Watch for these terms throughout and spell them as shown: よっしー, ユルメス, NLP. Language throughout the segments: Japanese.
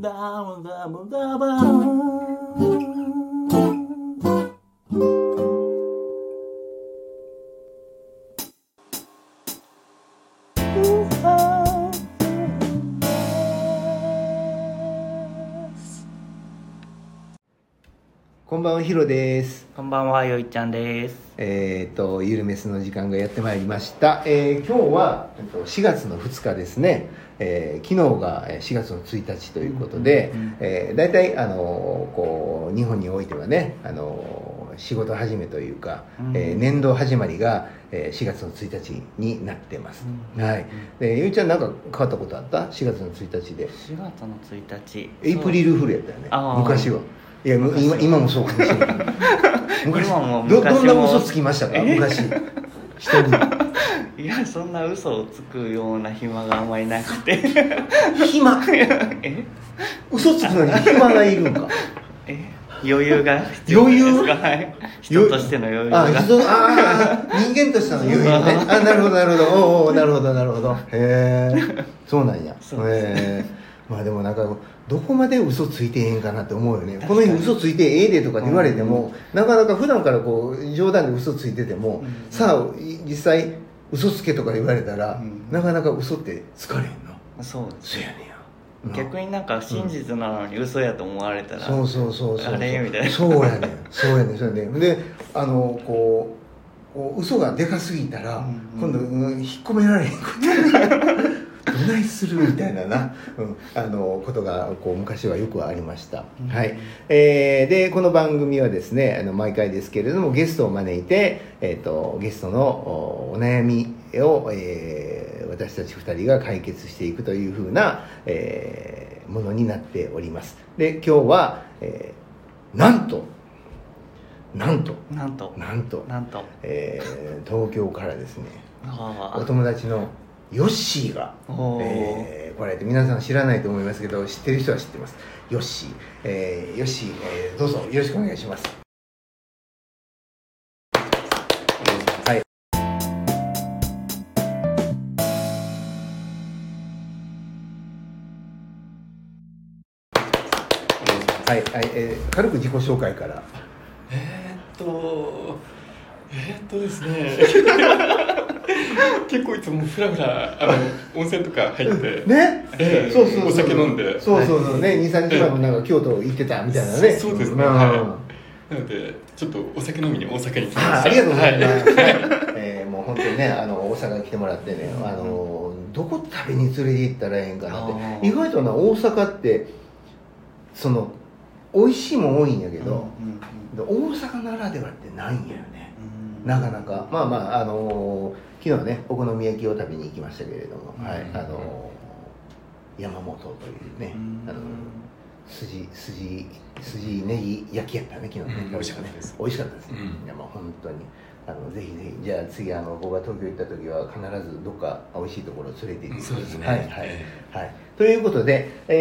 ダボダボダボ。こんばんは、ヒロです。こんばんは、よいちゃんです。ゆるめすの時間がやってまいりました。今日は4月の2日ですね。昨日が4月の1日ということで、だいたいこう日本においてはね、仕事始めというか、年度始まりが4月の1日になってます。はい。で、ゆいちゃんなんか変わったことあった？4月の1日で。4月の1日。エイプリルフールやったよね。昔は。いや、今もそうかもしれない。昔もどんな嘘つきましたか？昔。人に。いや、そんな嘘をつくような暇があんまりなくて暇嘘つくのに暇がいるんか。余裕が必要ですか？はい、人としての余裕が人間としての余裕ね。あ、なるほどなるほど。おー、なるほどなるほど。へえ、そうなんや。まあでもなんかどこまで嘘ついてええんかなって思うよね。この人嘘ついてええでとかって言われても、なかなか普段からこう冗談で嘘ついてても、さあ実際嘘つけとか言われたら、なかなか嘘って疲れへんの。そうですね。逆になんか真実なのに嘘やと思われたら、そうあれみたいな。そうやねん。で、こう嘘がでかすぎたら、今度、引っ込められへんこと。どないするみたいなな、ことがこう昔はよくありました。はい。でこの番組はですね、毎回ですけれどもゲストを招いて、ゲストの お悩みを、私たち2人が解決していくというふうな、ものになっております。で今日は、なんと、東京からですね、お友達のヨッシーが、これ皆さん知らないと思いますけど、知ってる人は知ってます。ヨッシー、どうぞよろしくお願いします。はい、軽く自己紹介から。ですね結構いつもフラフラ温泉とか入ってね、そうお酒飲んで、そうね、2、3時間もなんか京都行ってたみたいなね。そうですね。なのでちょっとお酒飲みに大阪に来ました。ありがとうございます。もう本当にね、大阪に来てもらってね、どこ旅に連れて行ったらええんかなって。意外とな、大阪ってその美味しいもん多いんやけど、大阪ならではってないんやよね、なかなか。まあ昨日ね、お好み焼きを食べに行きましたけれども、山本というね、筋ネギ焼きやったね、昨日ね。美味しかったですね。本当にぜひぜひ、じゃあ次僕が東京行った時は必ずどっか美味しいところを連れて行ってください。そうですね。はい。ということで、じ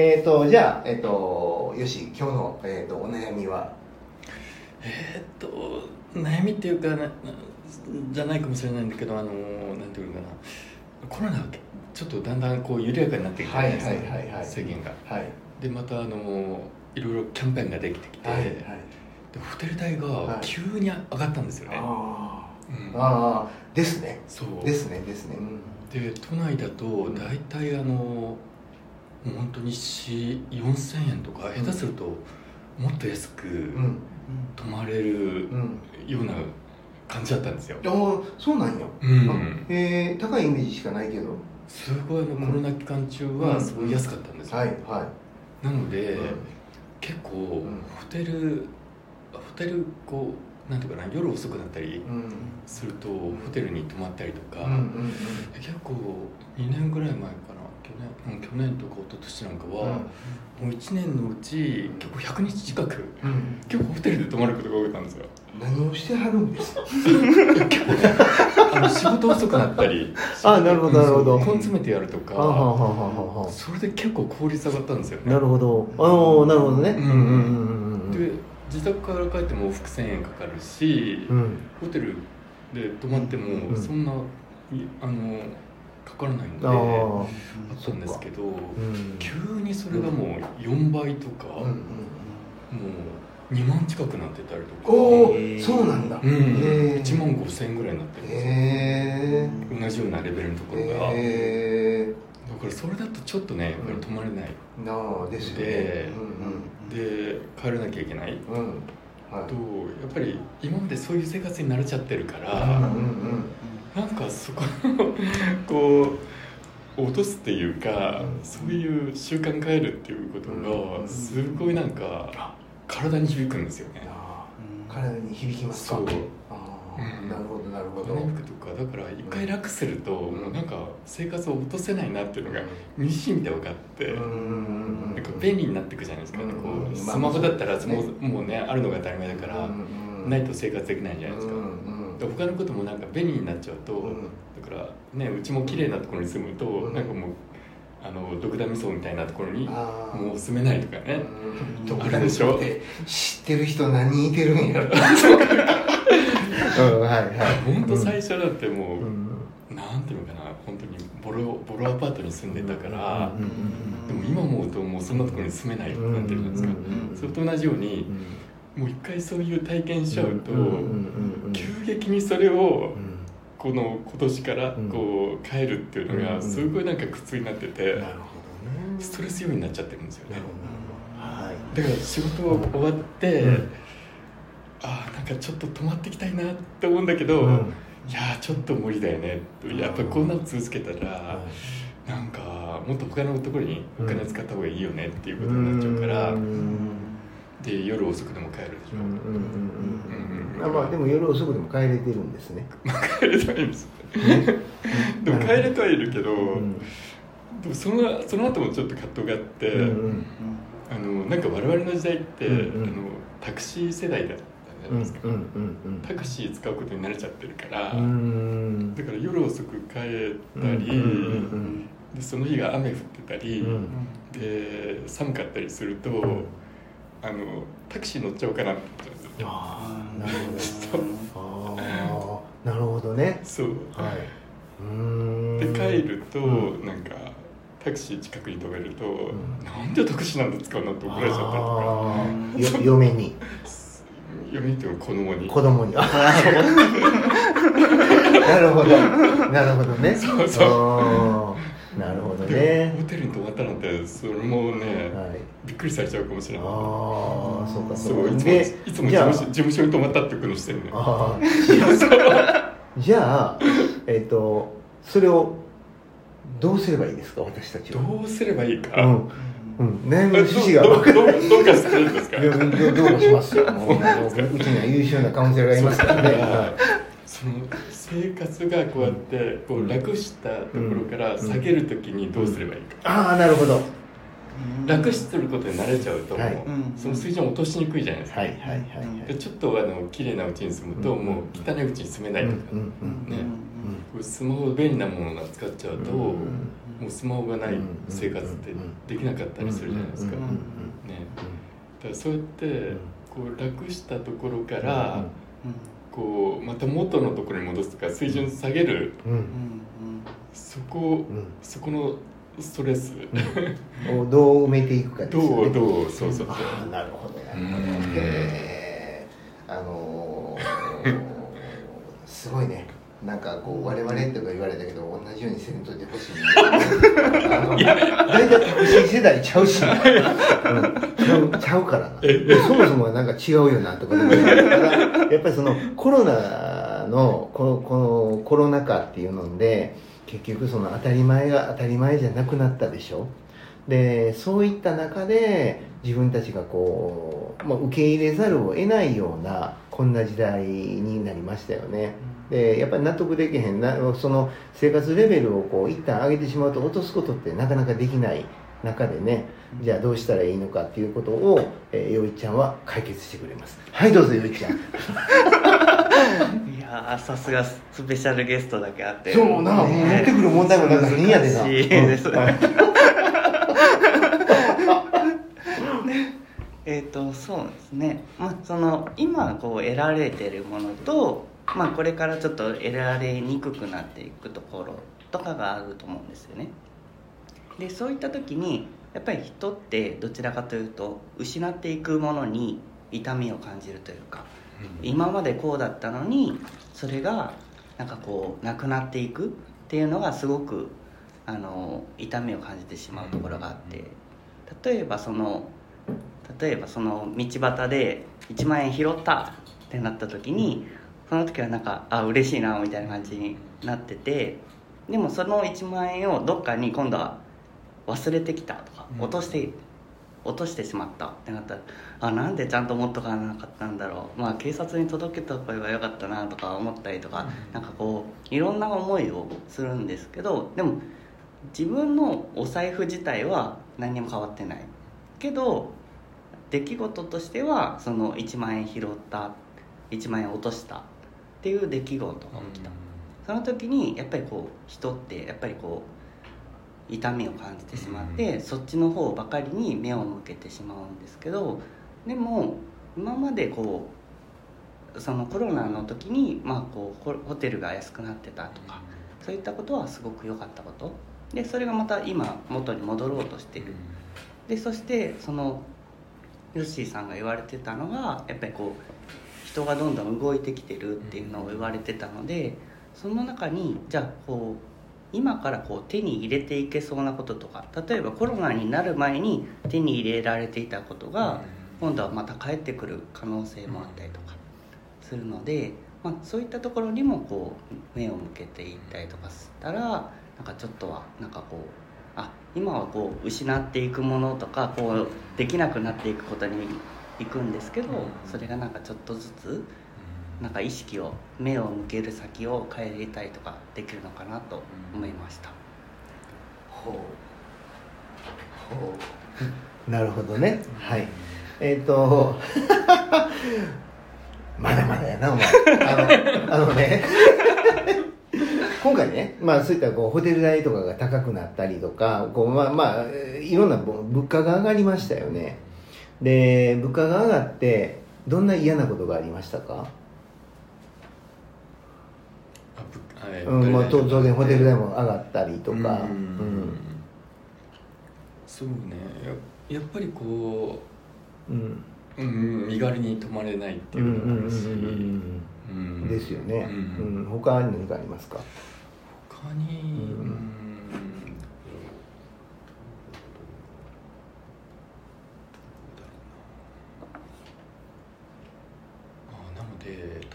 ゃあよし、今日のお悩みは悩みっていうかじゃないかもしれないんだけど、なんていうのかな、コロナちょっとだんだんこう緩やかになってきてないですか、制限が。でまたいろいろキャンペーンができてきて、でホテル代が急に上がったんですよね。ですね。で都内だとだいたい本当に4000円とか、下手するともっと安く泊まれるような感じだったんですよ。あ、そうなんや、うん、高いイメージしかないけどすごいコロナ期間中はすごい安かったんですよ、うんうん、はいはい、なので、うん、結構ホテルこうなんていうかな、夜遅くなったりすると、うん、ホテルに泊まったりとか、うんうんうん、結構2年ぐらい前かな、去年とか一昨年なんかは、うん、もう1年のうち結構100日近く、うん、結構ホテルで泊まることが多かったんですよ。何をしてはるんですか結構、ね、仕事遅くなったりあ、なるほどなるほど、根詰めてやるとか、それで結構効率上がったんですよね。なるほど、なるほどね、うんうんうんうん、で自宅から帰っても往復1000円かかるし、うん、ホテルで泊まってもそんな、うん、かからないのであったんですけど、うん、急にそれがもう4倍とか、うん、もう2万近くなってたりとか、そうなんだ、うん、1万5000円ぐらいになってるんですよ、同じようなレベルのところが、だからそれだとちょっとね、やっぱり泊まれないので、ですよね、うんうん、で帰らなきゃいけない、うんはい、とやっぱり今までそういう生活に慣れちゃってるから、うんうんうん、なんかそこをこう落とすっていうか、うん、そういう習慣変えるっていうことがすごいなんか体に響くんですよね。体に響きますか。そう、うん、なるほどなるほど。お金とかだから一回楽すると、うん、もうなんか生活を落とせないなっていうのがにしみて分かって、うん、なんか便利になってくじゃないですか、ねうん、こうスマホだったら、まあ、もうねあるのが当たり前だから、うん、ないと生活できないじゃないですか、うん、で他のこともなんか便利になっちゃうと、うん、だからねうちも綺麗なところに住むと、うん、なんかもうドクダミソウみたいなところにもう住めないとかね、あるでしょ。知ってる人何人いてるんやろうんはいはい、本当最初だってもう、うん、なんていうのかな本当にボロアパートに住んでたから、うんうんうん、でも今思うともうそんなところに住めないってなってるじゃないですか、うんうん、それと同じように、うん、もう一回そういう体験しちゃうと、うんうんうん、急激にそれを、うん、この今年からこう変えるっていうのがすごいなんか苦痛になってて、うんうん、ストレス要因になっちゃってるんですよね、うんはい、だから仕事終わって、うんあなんかちょっと泊まってきたいなって思うんだけど、うん、いやちょっと無理だよねやっぱりこんなの続けたら、うん、なんかもっと他のところにお金使った方がいいよねっていうことになっちゃうから、うん、で夜遅くでも帰るでしょ、うんうんうん、まあでも夜遅くでも帰れてるんですね帰れたいんですでも帰れてはいるけど、うん、でもその後もちょっと葛藤があって、うんうん、なんか我々の時代って、うんうん、タクシー世代だったタクシー使うことに慣れちゃってるから、うん、だから夜遅く帰ったり、うん、でその日が雨降ってたり、うん、で寒かったりするとタクシー乗っちゃおうかなって思っちゃうんですよ。ああ、なるほどね。そう。はい、で帰ると、うん、なんかタクシー近くに止めると、うん、なんでタクシーなんて使うのって怒られちゃったりとか。嫁に。読みっても子供になるほどなるほどねそうそうなるほどね。ホテルに泊まったなんてそれもね、はい、びっくりされちゃうかもしれない。ああそうかそうか。でいつも事務所に泊まったってことしてるね。ああじゃあそれをどうすればいいですか私たちは。どうすればいいか。うんうん、悩みの趣旨がどうかしてるんですかどうしますよもううちには優秀なカウンセラーがいますからねその生活がこうやってこう楽したところから下げるときにどうすればいいか、うんうん、ああなるほど。楽してることに慣れちゃうと、はい、その水準を落としにくいじゃないですか、はいはいはいはい、でちょっと綺麗なうちに住むと、うん、もう汚いうちに住めないとか、うんうんねうん、スマホ便利なものが使っちゃうと、うんもうスマホがない生活ってできなかったりするじゃないですか、ね、だからそうやってこう楽したところからこうまた元のところに戻すとか水準下げる、うん、そこのストレスをどう埋めていくかですよね。どうそうそうそうあなるほどなるほどすごいねなんかこう我々とか言われたけど同じようにせんといてほしい大体タクシー世代ちゃうし、ちゃうからな。そもそもなんか違うよなとか、ね、やっぱりそのコロナのこのコロナ禍っていうので結局その当たり前が当たり前じゃなくなったでしょ。でそういった中で自分たちがこう、まあ、受け入れざるを得ないようなこんな時代になりましたよね。でやっぱり納得できへんな、その生活レベルをこう一旦上げてしまうと落とすことってなかなかできない中でね、じゃあどうしたらいいのかっていうことを、よいちゃんは解決してくれます。はい、どうぞよいちゃん。いやー、さすがスペシャルゲストだけあって、そうな、持ってくる問題もなんか変やでな、難しいです、うん、そうですね、まあ、その今こう得られてるものと、まあ、これからちょっと得られにくくなっていくところとかがあると思うんですよね。でそういった時にやっぱり人ってどちらかというと失っていくものに痛みを感じるというか、今までこうだったのにそれがなんかこうなくなっていくっていうのがすごく痛みを感じてしまうところがあって、例えばその道端で1万円拾ったってなった時に、その時はなんか嬉しいなみたいな感じになってて、でもその1万円をどっかに今度は忘れてきたとか落としてしまったってなったら、なんでちゃんと持っとかなかったんだろう、まあ、警察に届けとけばよかったなとか思ったりとか、なんかこういろんな思いをするんですけど、でも自分のお財布自体は何にも変わってないけど、出来事としてはその1万円拾った1万円落としたっていう出来事が起きた、うん、その時にやっぱりこう人ってやっぱりこう痛みを感じてしまって、うん、そっちの方ばかりに目を向けてしまうんですけど、でも今までこうそのコロナの時に、まあ、こうホテルが安くなってたとか、うん、そういったことはすごく良かったことで、それがまた今元に戻ろうとしている、うん、でそしてそのヨッシーさんが言われてたのがやっぱりこう人がどんどん動いてきてるっていうのを言われてたので、その中にじゃあこう今からこう手に入れていけそうなこととか、例えばコロナになる前に手に入れられていたことが今度はまた返ってくる可能性もあったりとかするので、まあ、そういったところにもこう目を向けていったりとかしたら、なんかちょっとはなんかこう今はこう失っていくものとかこうできなくなっていくことに行くんですけど、それがなんかちょっとずつなんか意識を目を向ける先を変えたりとかできるのかなと思いました、うん、ほうなるほどね、はい、まだまだやなお前ね今回ね、まあ、そういったこうホテル代とかが高くなったりとかこう、まあ、いろんな物価が上がりましたよね。で物価が上がってどんな嫌なことがありましたか？うん、まあ、当然ホテル代も上がったりとか、うん、うん、そうね、やっぱりこう、うんうん、身軽に泊まれないっていうのがあるし、ですよね、うんうん、他に何かありますか？他に、うん、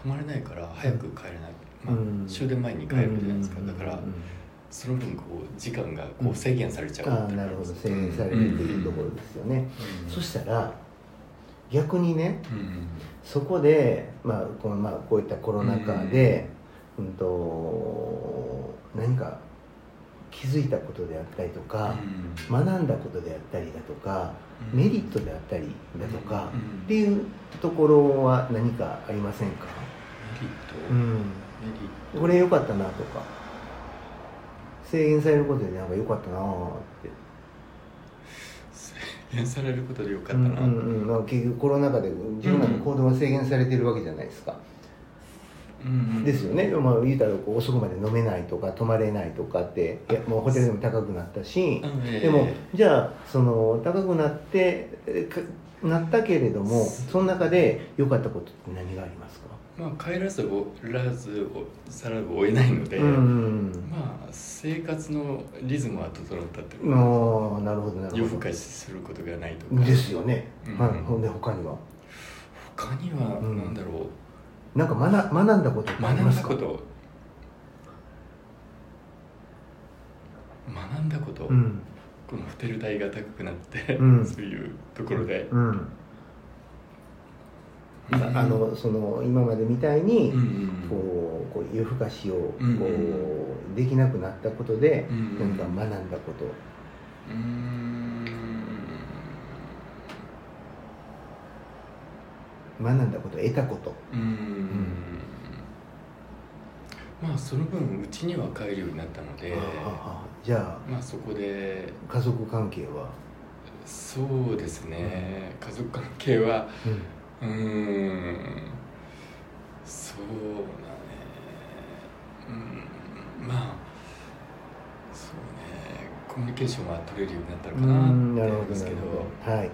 泊まれないから早く帰れない、まあ、終電前に帰るじゃないですか、だからその分こう時間がこう制限されちゃう、なるほど、制限されるっていうところですよね、うん、そしたら逆にね、うん、そこで、まあこういったコロナ禍で、何か気づいたことであったりとか、うん、学んだことであったりだとか、うん、メリットであったりだとか、うんうん、っていうところは何かありませんか？メリット、これ良かったなとか、制限されることでなんか良かったなって、制限されることで良かったな、まあ、結局コロナ禍で自分らの行動が制限されてるわけじゃないですか、ですよね。まあ、言うたらこう遅くまで飲めないとか泊まれないとかって、いやもうホテルでも高くなったし、でもじゃあその高くなったけれども、その中で良かったことって何がありますか？まあ、帰らざるを得ないので、まあ、生活のリズムは整ったってこと。ああ、なるほどなるほど。夜更かしすることがないとかですよね、はい。ほんで他には何だろう、なんか学んだことってありますか？学んだこと、このホテル代が高くなって、そういうところで、その今までみたいにこう夜更かしをこうできなくなったことで何か学んだこと。得たこと。まあその分うちには帰るようになったので、じゃあ、まあ、そこで家族関係はそうですね、家族関係は、そうだね、まあそうね、コミュニケーションは取れるようになったのかなって思うんですけど、はい、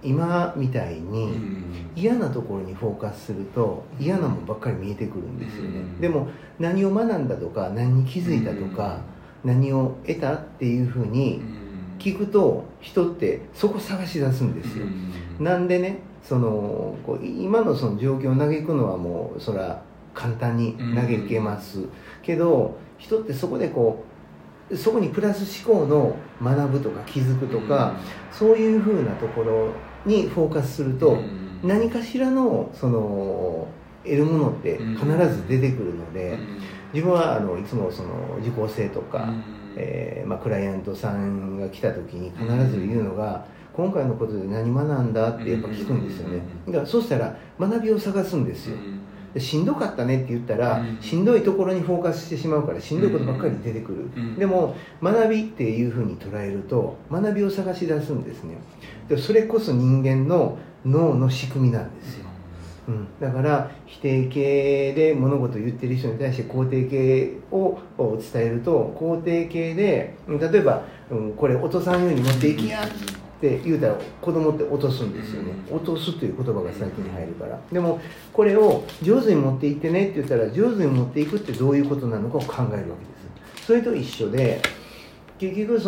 今みたいに嫌なところにフォーカスすると嫌なもんばっかり見えてくるんですよね。でも何を学んだとか何に気づいたとか何を得たっていうふうに聞くと人ってそこ探し出すんですよ。なんでね、こう今のその状況を嘆くのはもうそれは簡単に嘆けますけど、人ってそこでそこにプラス思考の学ぶとか気づくとか、そういうふうなところにフォーカスすると、何かしらの得るものって必ず出てくるので、自分はあのいつもその受講生とか、クライアントさんが来た時に必ず言うのが、今回のことで何学んだってやっぱ聞くんですよね。だからそうしたら学びを探すんですよ。しんどかったねって言ったら、しんどいところにフォーカスしてしまうからしんどいことばっかり出てくる。でも学びっていうふうに捉えると学びを探し出すんですね。でそれこそ人間の脳の仕組みなんですよ。だから否定形で物事を言ってる人に対して肯定形を伝えると、肯定形で例えば、これ落とさんように持っていきやって言うたら子供って落とすんですよね。落とすという言葉が先に入るから。でもこれを上手に持っていってねって言ったら、上手に持っていくってどういうことなのかを考えるわけです。それと一緒で、結局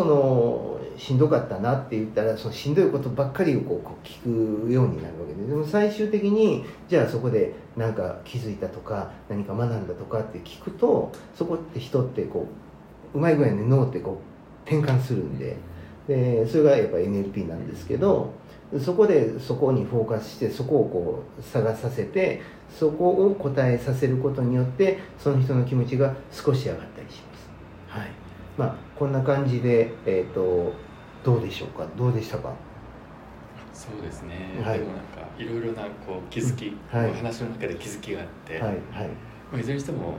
しんどかったなって言ったら、そのしんどいことばっかりを聞くようになるわけで、でも最終的にじゃあそこで何か気づいたとか何か学んだとかって聞くと、そこって人ってうまい具合に脳って転換するんで、でそれがやっぱ NLP なんですけど、そこでそこにフォーカスして、そこを探させて、そこを答えさせることによってその人の気持ちが少し上がったりします。はい、まあこんな感じでどうでしょうか？どうでしたか？そうですね。はい、でもいろいろな気づき、話の中で気づきがあって、いずれにしても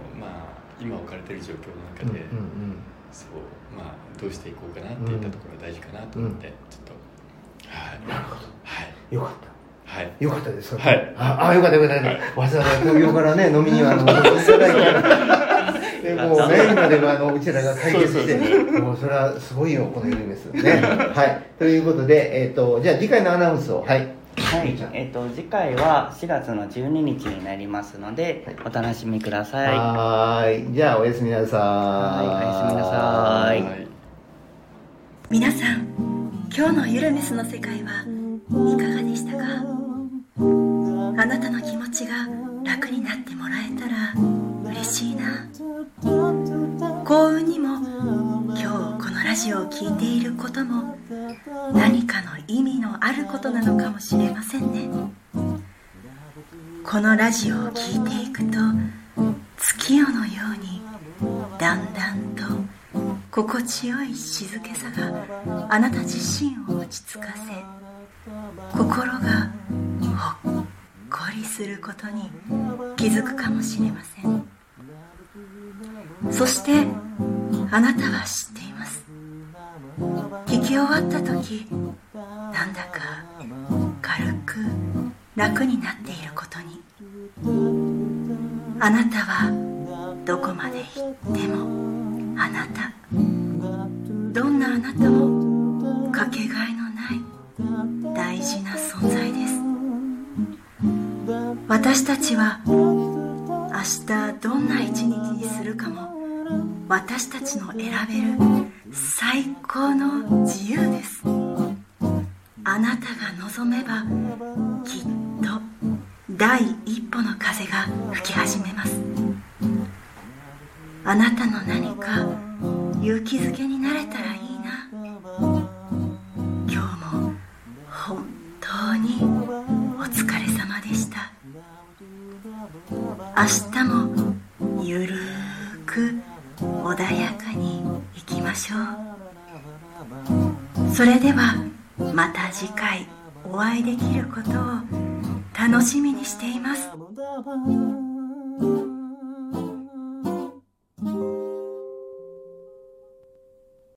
今置かれている状況の中で、どうしていこうかなっていったところが大事かなと思って、ちょっとなるほど、よかった。良かったですか？良かった良かった。わざわざ東京からね飲みにお越しいただいて、でもうメインまでうちらが解決して、もうそれはすごいよこの夢ですね。ということでじゃあ次回のアナウンスを。次回は4月の12日になりますので、お楽しみください。じゃあおやすみなさい。おやすみなさい。皆さん、今日のゆるめすの世界はいかがでしたか？あなたの気持ちが楽になってもらえたら嬉しいな。幸運にも今日このラジオを聞いていることも何かの意味のあることなのかもしれませんね。このラジオを聞いていくと、月夜のようにだんだんと心地よい静けさがあなた自身を落ち着かせ、心がほっ恋することに気づくかもしれません。そしてあなたは知っています。聞き終わった時、なんだか軽く楽になっていることに、あなたはどこまで行ってもあなた、どんなあなたもかけがえのない大事な存在です。私たちは明日どんな一日にするかも私たちの選べる最高の自由です。あなたが望めばきっと第一歩の風が吹き始めます。あなたの何か勇気づけになれたらいいな。今日も本当にお疲れ様でした。明日もゆるく穏やかにいきましょう。それではまた次回お会いできることを楽しみにしています。